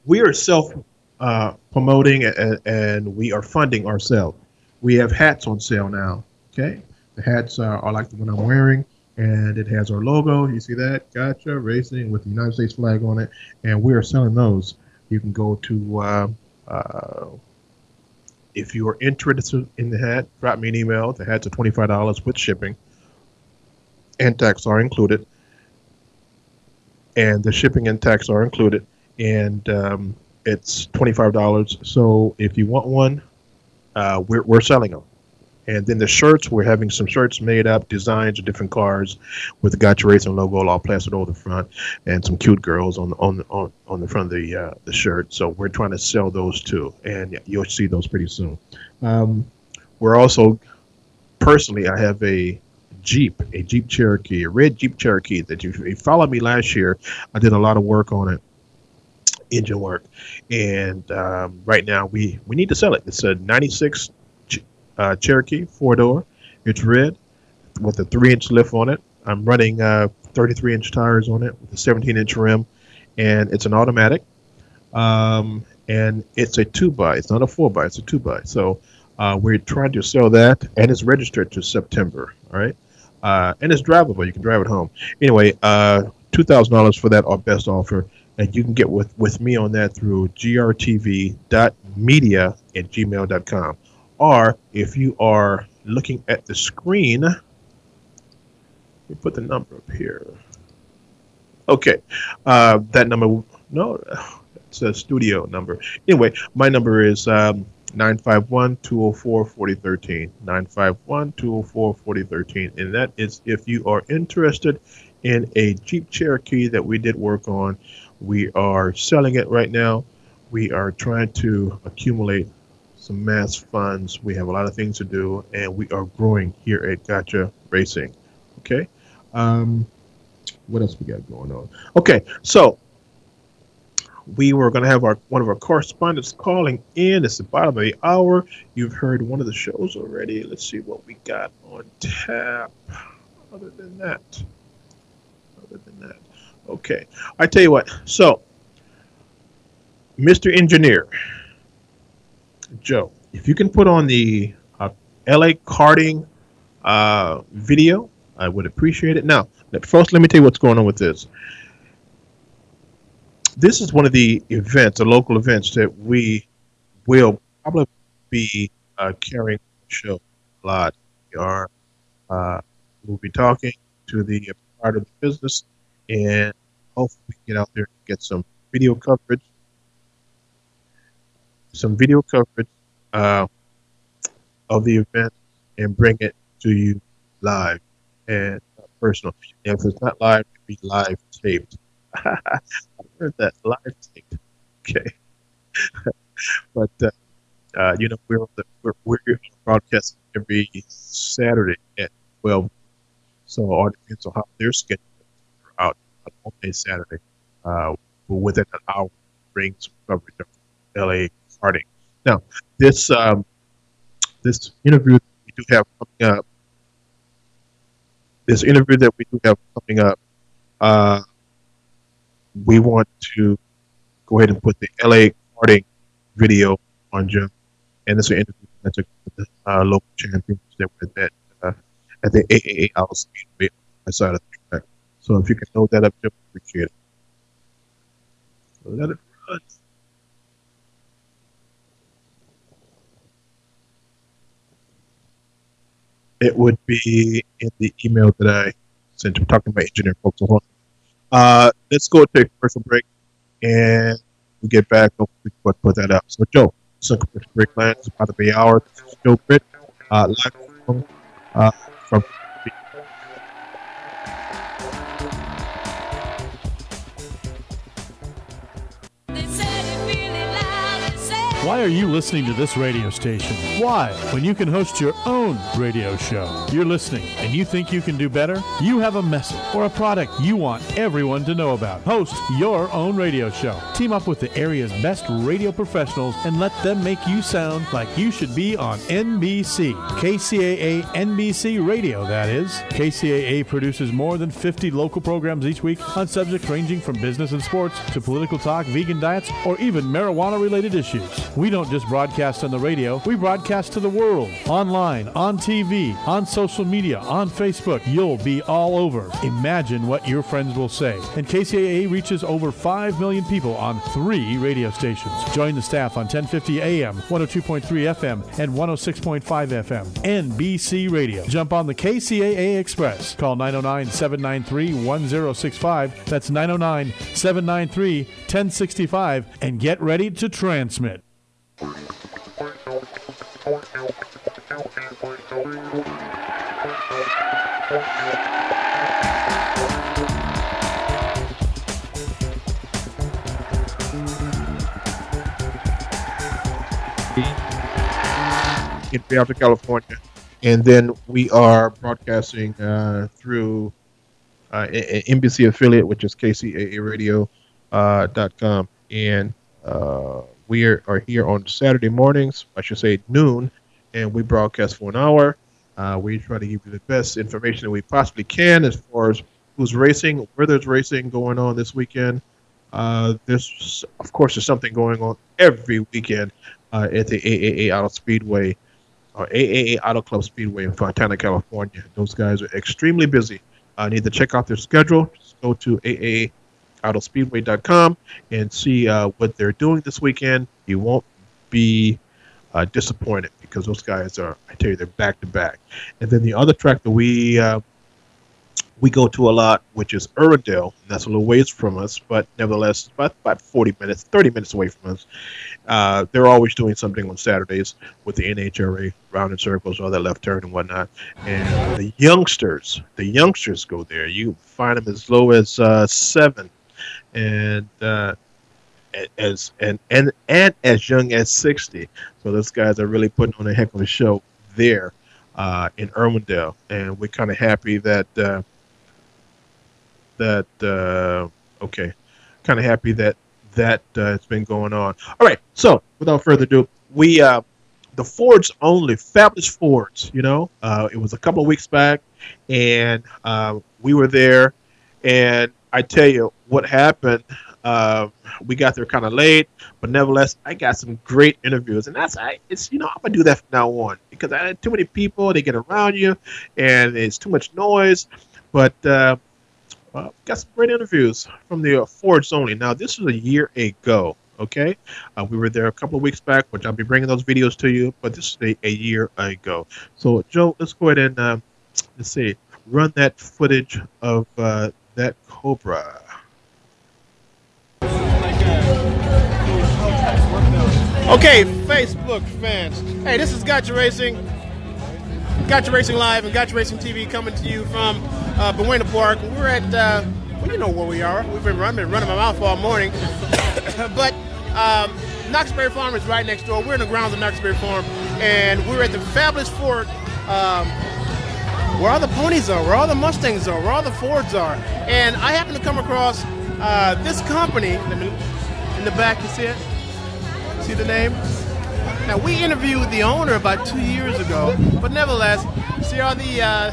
we are self-promoting, uh, and, and we are funding ourselves. We have hats on sale now, okay? The hats are, are like the one I'm wearing, and it has our logo. You see that? Gotcha Racing with the United States flag on it, and we are selling those. You can go to, uh, uh, if you are interested in the hat, drop me an email. The hats are twenty-five dollars with shipping, and tax are included, and the shipping and tax are included, and um, it's twenty-five dollars. So if you want one, Uh, we're, we're selling them. And then the shirts, we're having some shirts made up, designs of different cars with the Gotcha Racing logo all plastered over the front and some cute girls on on on, on the front of the uh, the shirt. So we're trying to sell those too, and you'll see those pretty soon. Um, we're also, personally, I have a Jeep, a Jeep Cherokee, a red Jeep Cherokee that if you followed me last year, I did a lot of work on it. Engine work, and um, right now we, we need to sell it. It's a ninety-six uh, Cherokee four-door. It's red with a three-inch lift on it. I'm running uh, thirty-three inch tires on it with a seventeen inch rim, and it's an automatic. Um, and it's a two by. It's not a four by. It's a two by. So uh, we're trying to sell that, and it's registered to September. All right, uh, and it's drivable. You can drive it home. Anyway, uh, two thousand dollars for that, our best offer. And you can get with, with me on that through g r t v dot media at gmail dot com. Or if you are looking at the screen, let me put the number up here. Okay. Uh, that number, no, uh, studio number. Anyway, my number is um, nine five one, two oh four, four oh one three, nine five one, two oh four, four oh one three, and that is if you are interested in a Jeep Cherokee that we did work on. We are selling it right now. We are trying to accumulate some mass funds. We have a lot of things to do, and we are growing here at Gotcha Racing. Okay. Um, what else we got going on? Okay, so we were going to have our one of our correspondents calling in. It's the bottom of the hour. You've heard one of the shows already. Let's see what we got on tap. Other than that, other than that, okay. I tell you what. So, Mister Engineer Joe, if you can put on the uh, L A karting uh, video, I would appreciate it. Now, first, let me tell you what's going on with this. This is one of the events, the local events that we will probably be uh, carrying on the show a lot. We are, uh, we'll be talking to the part of the business, and hopefully we can get out there and get some video coverage. Some video coverage uh, of the event and bring it to you live and personal. And if it's not live, it will be live taped. I heard that, live taped. Okay. But, uh, uh, you know, we're, we're, we're broadcasting every Saturday at twelve. So our depends on how their schedule is out on Monday, Saturday. Uh, within an hour, bring some coverage of L A. Now, this um, this interview that we do have coming up, this interview that we do have coming up, uh, we want to go ahead and put the L A karting video on Jim, and this is an interview that took with the uh, local champions that were at uh, at the triple A house outside of the track. So, if you can load that up, Jim, appreciate it. Let it run. It would be in the email that I sent. I'm talking about engineer folks. Uh, let's go take a commercial break, and we get back. Hopefully, we can put that up. So, Joe, it's a commercial break line. It's about to be an hour. It's Joe Britt, uh, live from, uh, from Why are you listening to this radio station? Why? When you can host your own radio show. You're listening and you think you can do better? You have a message or a product you want everyone to know about. Host your own radio show. Team up with the area's best radio professionals and let them make you sound like you should be on N B C. K C A A N B C Radio, that is. K C A A produces more than fifty local programs each week on subjects ranging from business and sports to political talk, vegan diets, or even marijuana-related issues. We don't just broadcast on the radio, we broadcast to the world, online, on T V, on social media, on Facebook. You'll be all over. Imagine what your friends will say. And K C A A reaches over five million people on three radio stations. Join the staff on ten fifty A M, one oh two point three F M, and one oh six point five F M. N B C Radio. Jump on the K C A A Express. Call nine oh nine, seven nine three, one oh six five. That's nine oh nine, seven nine three, one oh six five. And get ready to transmit. In Bakersfield, California, and then we are broadcasting uh, through uh, an N B C affiliate, which is K C A A radio dot com, uh, and uh, we are here on Saturday mornings, I should say noon, and we broadcast for an hour. Uh, we try to give you the best information that we possibly can as far as who's racing, where there's racing going on this weekend. Uh, there's, of course, there's something going on every weekend uh, at the triple A Auto Speedway, or triple A Auto Club Speedway in Fontana, California. Those guys are extremely busy. I uh, need to check out their schedule. Just go to triple A Auto Speedway dot com and see uh, what they're doing this weekend. You won't be uh, disappointed because those guys are, I tell you, they're back to back. And then the other track that we uh, we go to a lot, which is Irwindale. That's a little ways from us, but nevertheless, about, about forty minutes, thirty minutes away from us. Uh, they're always doing something on Saturdays with the N H R A, rounding circles, all that left turn and whatnot. And the youngsters, the youngsters go there. You find them as low as uh, seven, and uh, as and, and and as young as sixty. So those guys are really putting on a heck of a show there. Uh, in Irwindale, and we're kind of happy that uh, that uh, okay, kind of happy that that uh, it's been going on. All right, so without further ado, we uh, the Fords only, fabulous Fords. You know, uh, it was a couple of weeks back, and uh, we were there, and I tell you what happened. Uh, we got there kind of late, but nevertheless, I got some great interviews, and that's I. It's you know I'm gonna do that from now on because I had too many people. They get around you, and it's too much noise. But uh, uh, got some great interviews from the uh, Fords only. Now this was a year ago. Okay, uh, we were there a couple of weeks back, which I'll be bringing those videos to you. But this is a, a year ago. So Joe, let's go ahead and uh, let's see, run that footage of uh, that Cobra. Okay, Facebook fans. Hey, this is Gotcha Racing. Gotcha Racing Live and Gotcha Racing T V coming to you from uh, Buena Park. We're at, uh, well, you know where we are. We've been running, been running my mouth all morning. But um, Knoxbury Farm is right next door. We're in the grounds of Knoxbury Farm. And we're at the fabulous Ford, um, where all the ponies are, where all the Mustangs are, where all the Fords are. And I happen to come across uh, this company. Let me, in the back, you see it? See the name? Now, we interviewed the owner about two years ago, but nevertheless, see all the uh,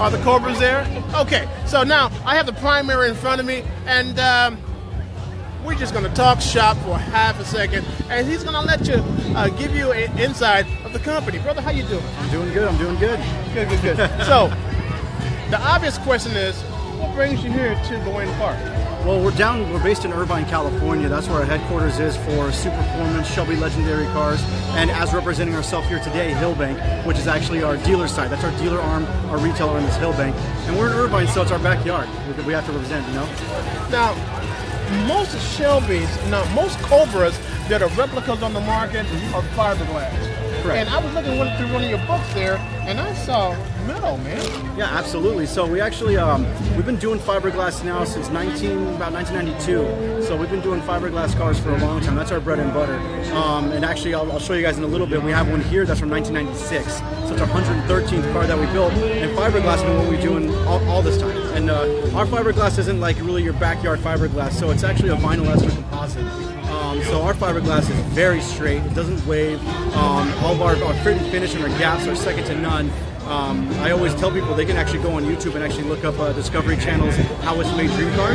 all the Cobras there? Okay, so now I have the primary in front of me, and um, we're just going to talk shop for half a second, and he's going to let you uh, give you an insight of the company. Brother, how you doing? I'm doing good. I'm doing good. Good, good, good. So, the obvious question is, what brings you here to Buena Park? Well, we're down, we're based in Irvine, California. That's where our headquarters is for Superformance Shelby Legendary Cars. And as representing ourselves here today, Hillbank, which is actually our dealer side. That's our dealer arm, our retail arm is Hillbank. And we're in Irvine, so it's our backyard. We have to represent, you know? Now, most Shelby's, now most Cobras that are replicas on the market are fiberglass. Correct. And I was looking through one of your books there, and I saw metal, man. Yeah, absolutely. So we actually, um, we've been doing fiberglass now since nineteen about nineteen ninety-two. So we've been doing fiberglass cars for a long time. That's our bread and butter. Um, and actually, I'll, I'll show you guys in a little bit. We have one here that's from nineteen ninety-six. So it's our one hundred thirteenth car that we built. And fiberglass has been what we're doing all, all this time. And uh, our fiberglass isn't like really your backyard fiberglass. So it's actually a vinyl ester composite. Um, so our fiberglass is very straight. It doesn't wave. Um, all of our, our fit and finish and our gaps are second to none. Um, I always tell people they can actually go on YouTube and actually look up uh, Discovery Channel's How It's Made Dream Car.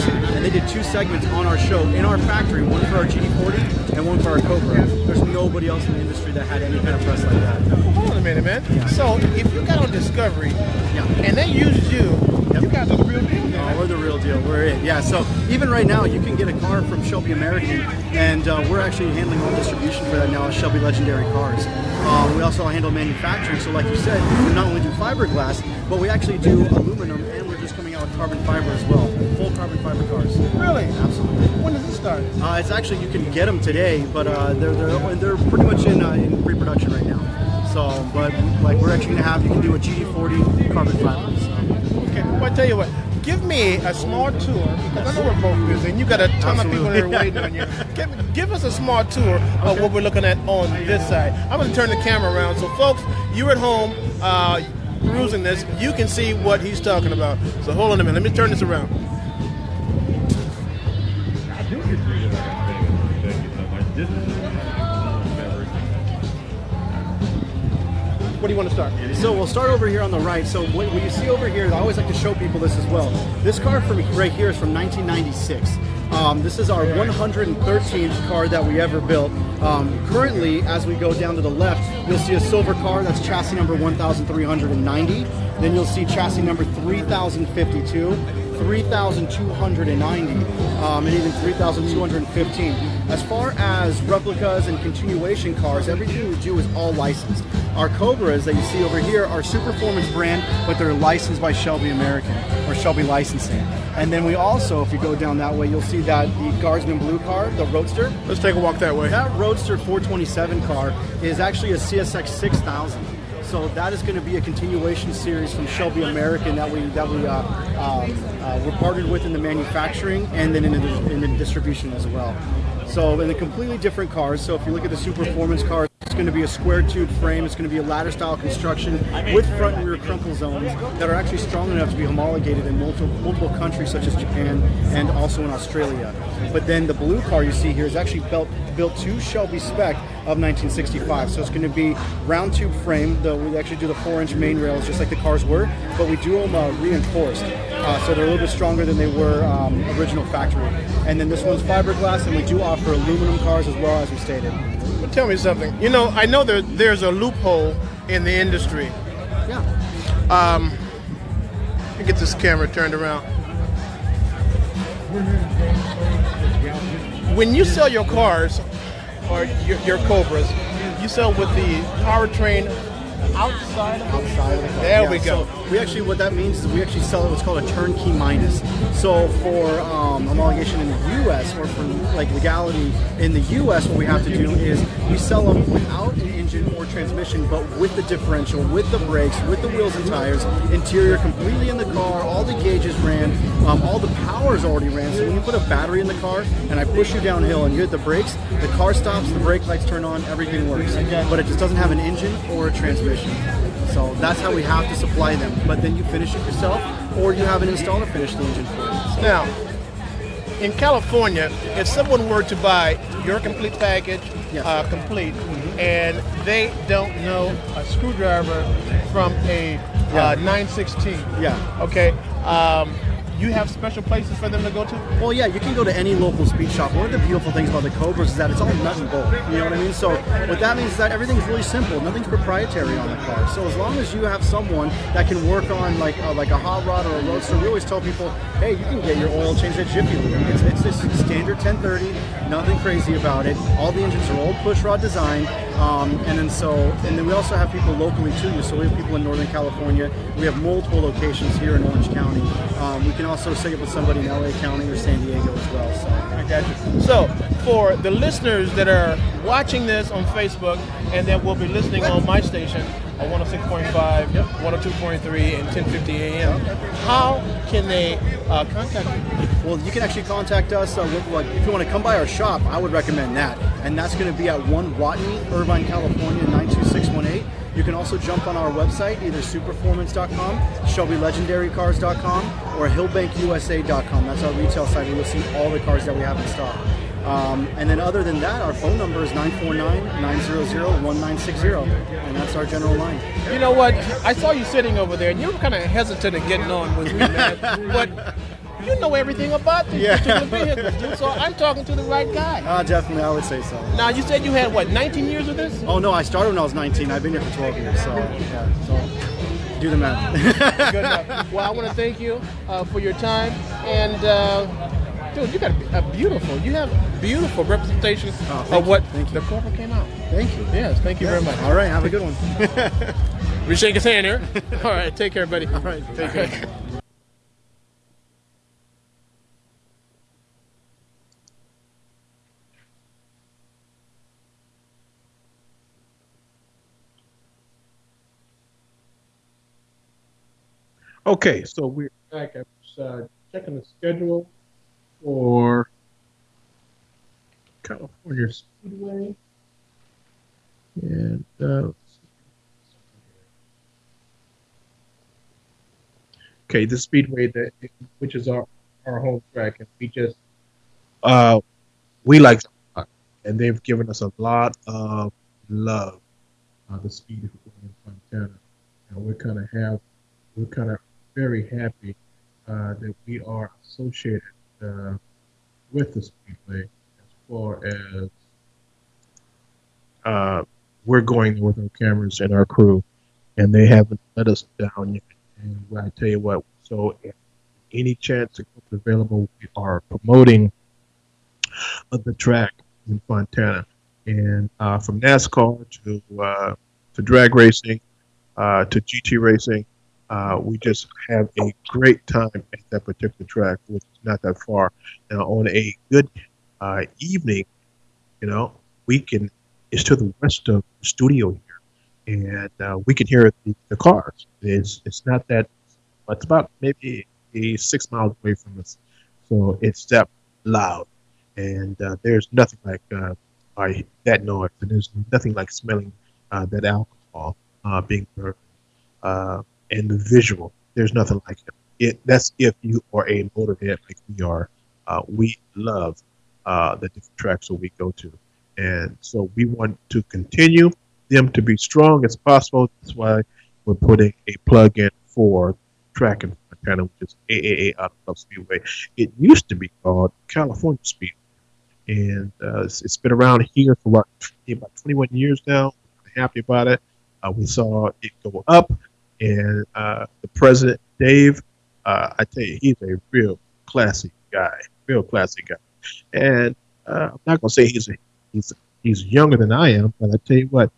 And they did two segments on our show in our factory, one for our G D forty and one for our Cobra. There's nobody else in the industry that had any kind of press like that. Well, hold on a minute, man. Yeah. So if you got on Discovery, yeah, and they used you, yep, you guys are the real deal. No, uh, we're the real deal. We're it. Yeah, so even right now, you can get a car from Shelby American, and uh, we're actually handling all distribution for that now at Shelby Legendary Cars. Um, we also handle manufacturing, so like you said, we not only do fiberglass, but we actually do aluminum, and we're just coming out with carbon fiber as well. Full carbon fiber cars. Really? Absolutely. When does it start? Uh, it's actually, you can get them today, but uh, they're, they're they're pretty much in uh, in pre-production right now. So, but like we're actually gonna have, you can do a G D forty carbon fiber. So. Okay, well, I tell you what. Give me a small tour, because I know we're both busy, and you got a ton Absolutely. of people that are waiting on you. Give, give us a small tour of okay. what we're looking at on this side. I'm going to turn the camera around. So, folks, you're at home uh, perusing this. You can see what he's talking about. So, hold on a minute. Let me turn this around. Where do you want to start? So we'll start over here on the right. So what, what you see over here, I always like to show people this as well. This car from right here is from nineteen ninety-six. Um, this is our one hundred thirteenth car that we ever built. Um, currently, as we go down to the left, you'll see a silver car. That's chassis number one thousand three hundred ninety. Then you'll see chassis number three thousand fifty-two, three thousand two hundred ninety, um, and even three thousand two hundred fifteen. As far as replicas and continuation cars, everything we do is all licensed. Our Cobras that you see over here are Superformance brand, but they're licensed by Shelby American, or Shelby Licensing. And then we also, if you go down that way, you'll see that the Guardsman Blue car, the Roadster. Let's take a walk that way. That Roadster four twenty-seven car is actually a C S X six thousand. So that is going to be a continuation series from Shelby American that we that we uh, uh, uh, were partnered with in the manufacturing and then in the, in the distribution as well. So, and they're completely different cars. So if you look at the Superformance car, it's going to be a square tube frame. It's going to be a ladder style construction with front and rear crumple zones that are actually strong enough to be homologated in multiple, multiple countries such as Japan and also in Australia. But then the blue car you see here is actually built, built to Shelby spec of nineteen sixty-five. So it's going to be round tube frame, though we actually do the four inch main rails just like the cars were, but we do them uh, reinforced. Uh, so they're a little bit stronger than they were um, original factory. And then this one's fiberglass, and we do offer aluminum cars as well, as we stated. Well, tell me something. You know, I know there, there's a loophole in the industry. Yeah. Um, let me get this camera turned around. When you sell your cars, or your, your Cobras, you sell with the powertrain outside of the car. There yeah, we go. So we actually, what that means is we actually sell what's called a turnkey minus. So for um, homologation in the U S, or for like legality in the U S, what we have to do is we sell them without an engine or transmission, but with the differential, with the brakes, with the wheels and tires, interior completely in the car, all the gauges ran, um, all the power's already ran. So when you put a battery in the car and I push you downhill and you hit the brakes, the car stops, the brake lights turn on, everything works. But it just doesn't have an engine or a transmission. So that's how we have to supply them. But then you finish it yourself, or you have an installer finish the engine for you. So. Now, in California, if someone were to buy your complete package, yes. uh, complete, mm-hmm. and they don't know a screwdriver from a yeah. uh, nine sixteen, yeah, okay. Um, You have special places for them to go to? Well, yeah, you can go to any local speed shop. One of the beautiful things about the Cobras is that it's all nut and bolt. You know what I mean? So what that means is that everything's really simple. Nothing's proprietary on the car. So as long as you have someone that can work on like a, like a hot rod or a roadster, we always tell people, hey, you can get your oil changed at Jiffy Lube. It's, it's just standard ten thirty, nothing crazy about it. All the engines are old push rod design. Um, and then so, and then we also have people locally to you. So we have people in Northern California. We have multiple locations here in Orange County. Um, we can also set up with somebody in L A County or San Diego as well. So I got you. So for the listeners that are watching this on Facebook and that will be listening on my station on one oh six point five, yep. one oh two point three, and ten fifty A M, how can they uh, contact you? Well, you can actually contact us. Uh, with, like, if you want to come by our shop, I would recommend that. And that's going to be at one Watney, Irvine, California, nine two six one eight. You can also jump on our website, either superformance dot com, shelby legendary cars dot com, or hillbank U S A dot com. That's our retail site where you'll see all the cars that we have in stock. Um, and then other than that, our phone number is nine four nine, nine hundred, nineteen sixty, and that's our general line. You know what? I saw you sitting over there, and you were kind of hesitant at getting on with me, man. But you know everything about these yeah. vehicles, dude, so I'm talking to the right guy. Uh, definitely, I would say so. Now, you said you had, what, nineteen years of this? Oh, no, I started when I was nineteen. I've been here for twelve years, so, yeah, so do the math. Good enough. Well, I want to thank you uh, for your time, and... Uh, Dude, you got a, a beautiful, you have beautiful representation oh, of what you. You. The Cobra came out. Thank you. Yes, thank you yes. very much. All right, have a good one. We shake his hand here. All right, take care, buddy. All right, take All care. Right. Okay, so we're back. I was uh, checking the schedule for California Speedway. And uh, let's see. Okay, the Speedway, that which is our, our home track, and we just uh, we like them, and they've given us a lot of love. Uh, the Speedway in Fontana, and we're kind of have we're kind of very happy uh, that we are associated uh, with the Speedway as far as uh, we're going with our cameras and our crew, and they haven't let us down yet. And I tell you what, so if any chance it's available, we are promoting the track in Fontana, and uh, from NASCAR to uh, to drag racing uh, to G T racing. Uh, we just have a great time at that particular track, which is not that far. Now, on a good uh, evening, you know, we can, it's to the west of the studio here, and uh, we can hear the, the cars. It's it's not that, it's about maybe a six miles away from us, so it's that loud, and uh, there's nothing like uh, I, that noise, and there's nothing like smelling uh, that alcohol uh, being burned. Uh, And the visual, there's nothing like it. it. That's if you are a motorhead like we are. Uh, we love uh, the different tracks that we go to. And so we want to continue them to be strong as possible. That's why we're putting a plug in for track in Fontana, which is triple A Out of Love Speedway. It used to be called California Speedway. And uh, it's, it's been around here for about, about twenty-one years now. We're happy about it. Uh, we saw it go up. And uh, the president, Dave, uh, I tell you, he's a real classy guy, real classy guy. And uh, I'm not gonna say he's a, he's he's younger than I am, but I tell you what,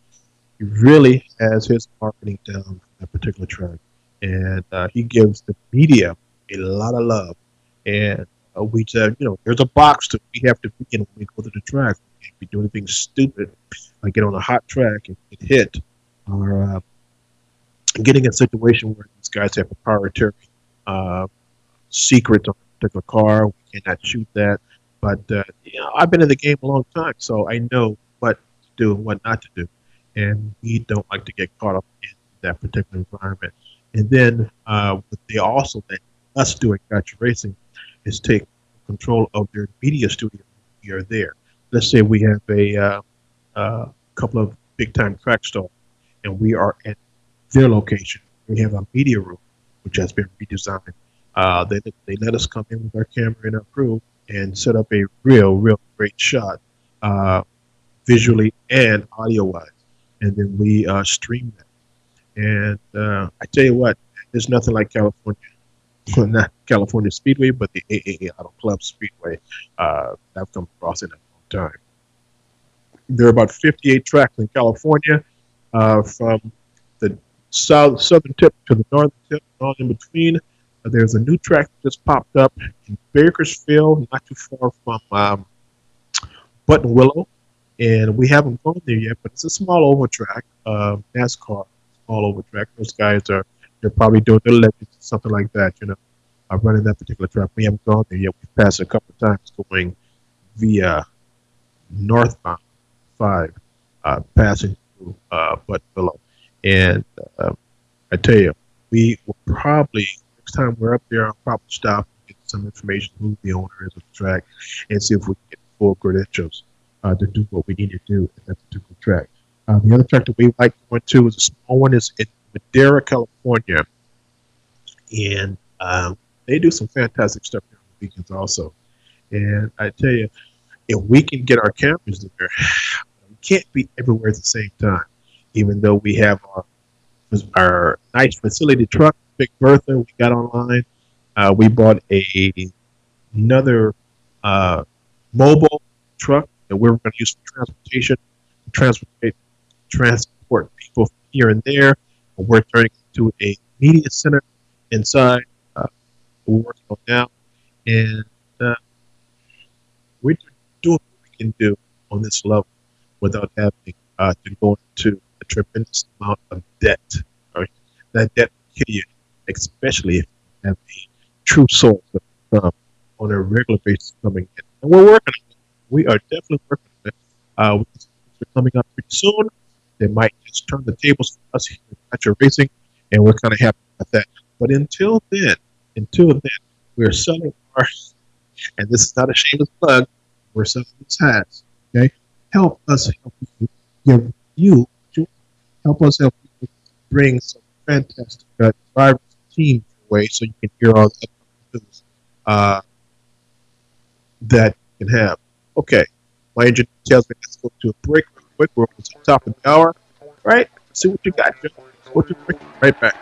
he really has his marketing down for that particular track, and uh, he gives the media a lot of love. And uh, we, uh, you know, there's a box that we have to be in when we go to the track. We can't be doing anything stupid, like get on a hot track and get hit, or uh, getting a situation where these guys have proprietary uh, secrets on a particular car. We cannot shoot that. But uh, you know, I've been in the game a long time, so I know what to do and what not to do. And we don't like to get caught up in that particular environment. And then uh, what they also let us do at Gotcha Racing is take control of their media studio when we are there. Let's say we have a uh, uh, couple of big-time track stars, and we are at their location. We have a media room, which has been redesigned. Uh, they they let us come in with our camera and our crew and set up a real, real great shot, uh, visually and audio-wise. And then we uh, stream that. And uh, I tell you what, there's nothing like California, not California Speedway, but the triple A Auto Club Speedway. Uh, I've come across it a long time. There are about fifty-eight tracks in California, uh, from the South, southern tip to the northern tip, and all in between. Uh, there's a new track that just popped up in Bakersfield, not too far from um, Button Willow, and we haven't gone there yet. But it's a small over track, uh, NASCAR small over track. Those guys are they're probably doing their legends, something like that, you know, uh, running that particular track. We haven't gone there yet. We've passed a couple of times going via northbound five, uh, passing through uh, Button Willow. And uh, I tell you, we will probably, next time we're up there, I'll probably stop and get some information who the owner is of the track and see if we can get full credentials uh, to do what we need to do at that particular track. Uh, the other track that we like going to is a small one. It's in Madera, California. And um, they do some fantastic stuff here on the weekends also. And I tell you, if we can get our cameras there, we can't be everywhere at the same time. Even though we have our our nice facility truck, Big Bertha, we got online. Uh, we bought a another uh, mobile truck that we were going to use for transportation, to transport transport people from here and there. We're turning into a media center inside. Uh, we're working on now, and uh, we're doing what we can do on this level without having uh, to go into tremendous amount of debt. Right? That debt will kill you especially if you have a true source of income on a regular basis coming in. And we're working on it. We are definitely working on it. Uh, we're coming up pretty soon. They might just turn the tables for us here at your racing, and we're kind of happy about that. But until then, until then, we're selling our, and this is not a shameless plug, we're selling these hats. Okay? Help us help you give you, help us help you bring some fantastic uh, drivers team away so you can hear all the things uh, that you can have. Okay. My engineer tells me let's go to a break real quick. We're almost at the top of the hour. All right? Let's see what you got, Joe. What you bring right back.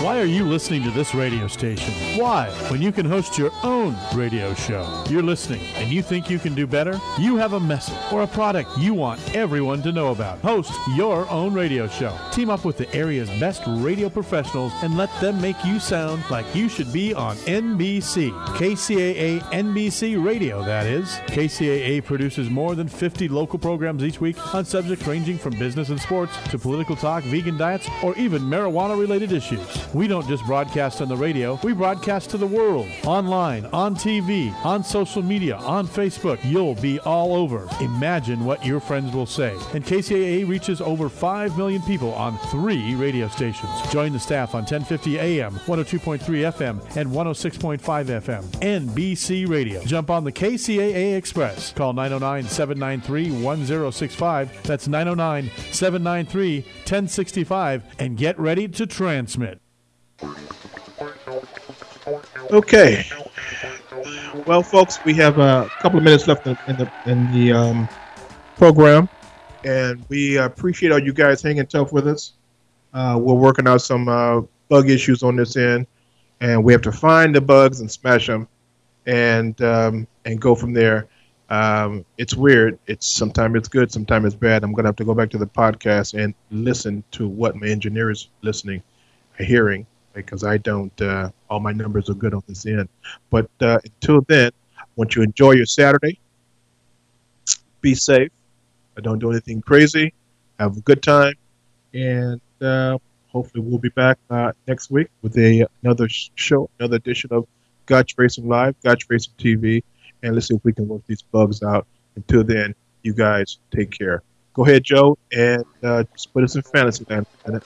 Why are you listening to this radio station? Why? When you can host your own radio show. You're listening and you think you can do better? You have a message or a product you want everyone to know about. Host your own radio show. Team up with the area's best radio professionals and let them make you sound like you should be on N B C. K C A A N B C Radio, that is. K C A A produces more than fifty local programs each week on subjects ranging from business and sports to political talk, vegan diets, or even marijuana-related issues. We don't just broadcast on the radio, we broadcast to the world, online, on T V, on social media, on Facebook. You'll be all over. Imagine what your friends will say. And K C A A reaches over five million people on three radio stations. Join the staff on ten fifty A M, one oh two point three F M, and one oh six point five F M. N B C Radio. Jump on the K C A A Express. Call nine oh nine, seven nine three, one oh six five. That's nine oh nine, seven nine three, one oh six five. And get ready to transmit. Okay, well, folks, we have a couple of minutes left in the in the um, program, and we appreciate all you guys hanging tough with us. Uh, we're working out some uh, bug issues on this end, and we have to find the bugs and smash them, and um, and go from there. Um, it's weird. It's sometimes it's good, sometimes it's bad. I'm gonna have to go back to the podcast and listen to what my engineer is listening. Hearing because I don't, uh, all my numbers are good on this end. But uh, until then, I want you to enjoy your Saturday. Be safe. Don't do anything crazy. Have a good time. And uh, hopefully, we'll be back uh, next week with a, another show, another edition of Gotch Racing Live, Gotch Racing T V. And let's see if we can work these bugs out. Until then, you guys take care. Go ahead, Joe, and uh, just put us in fantasy land for a minute.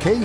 K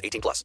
eighteen plus.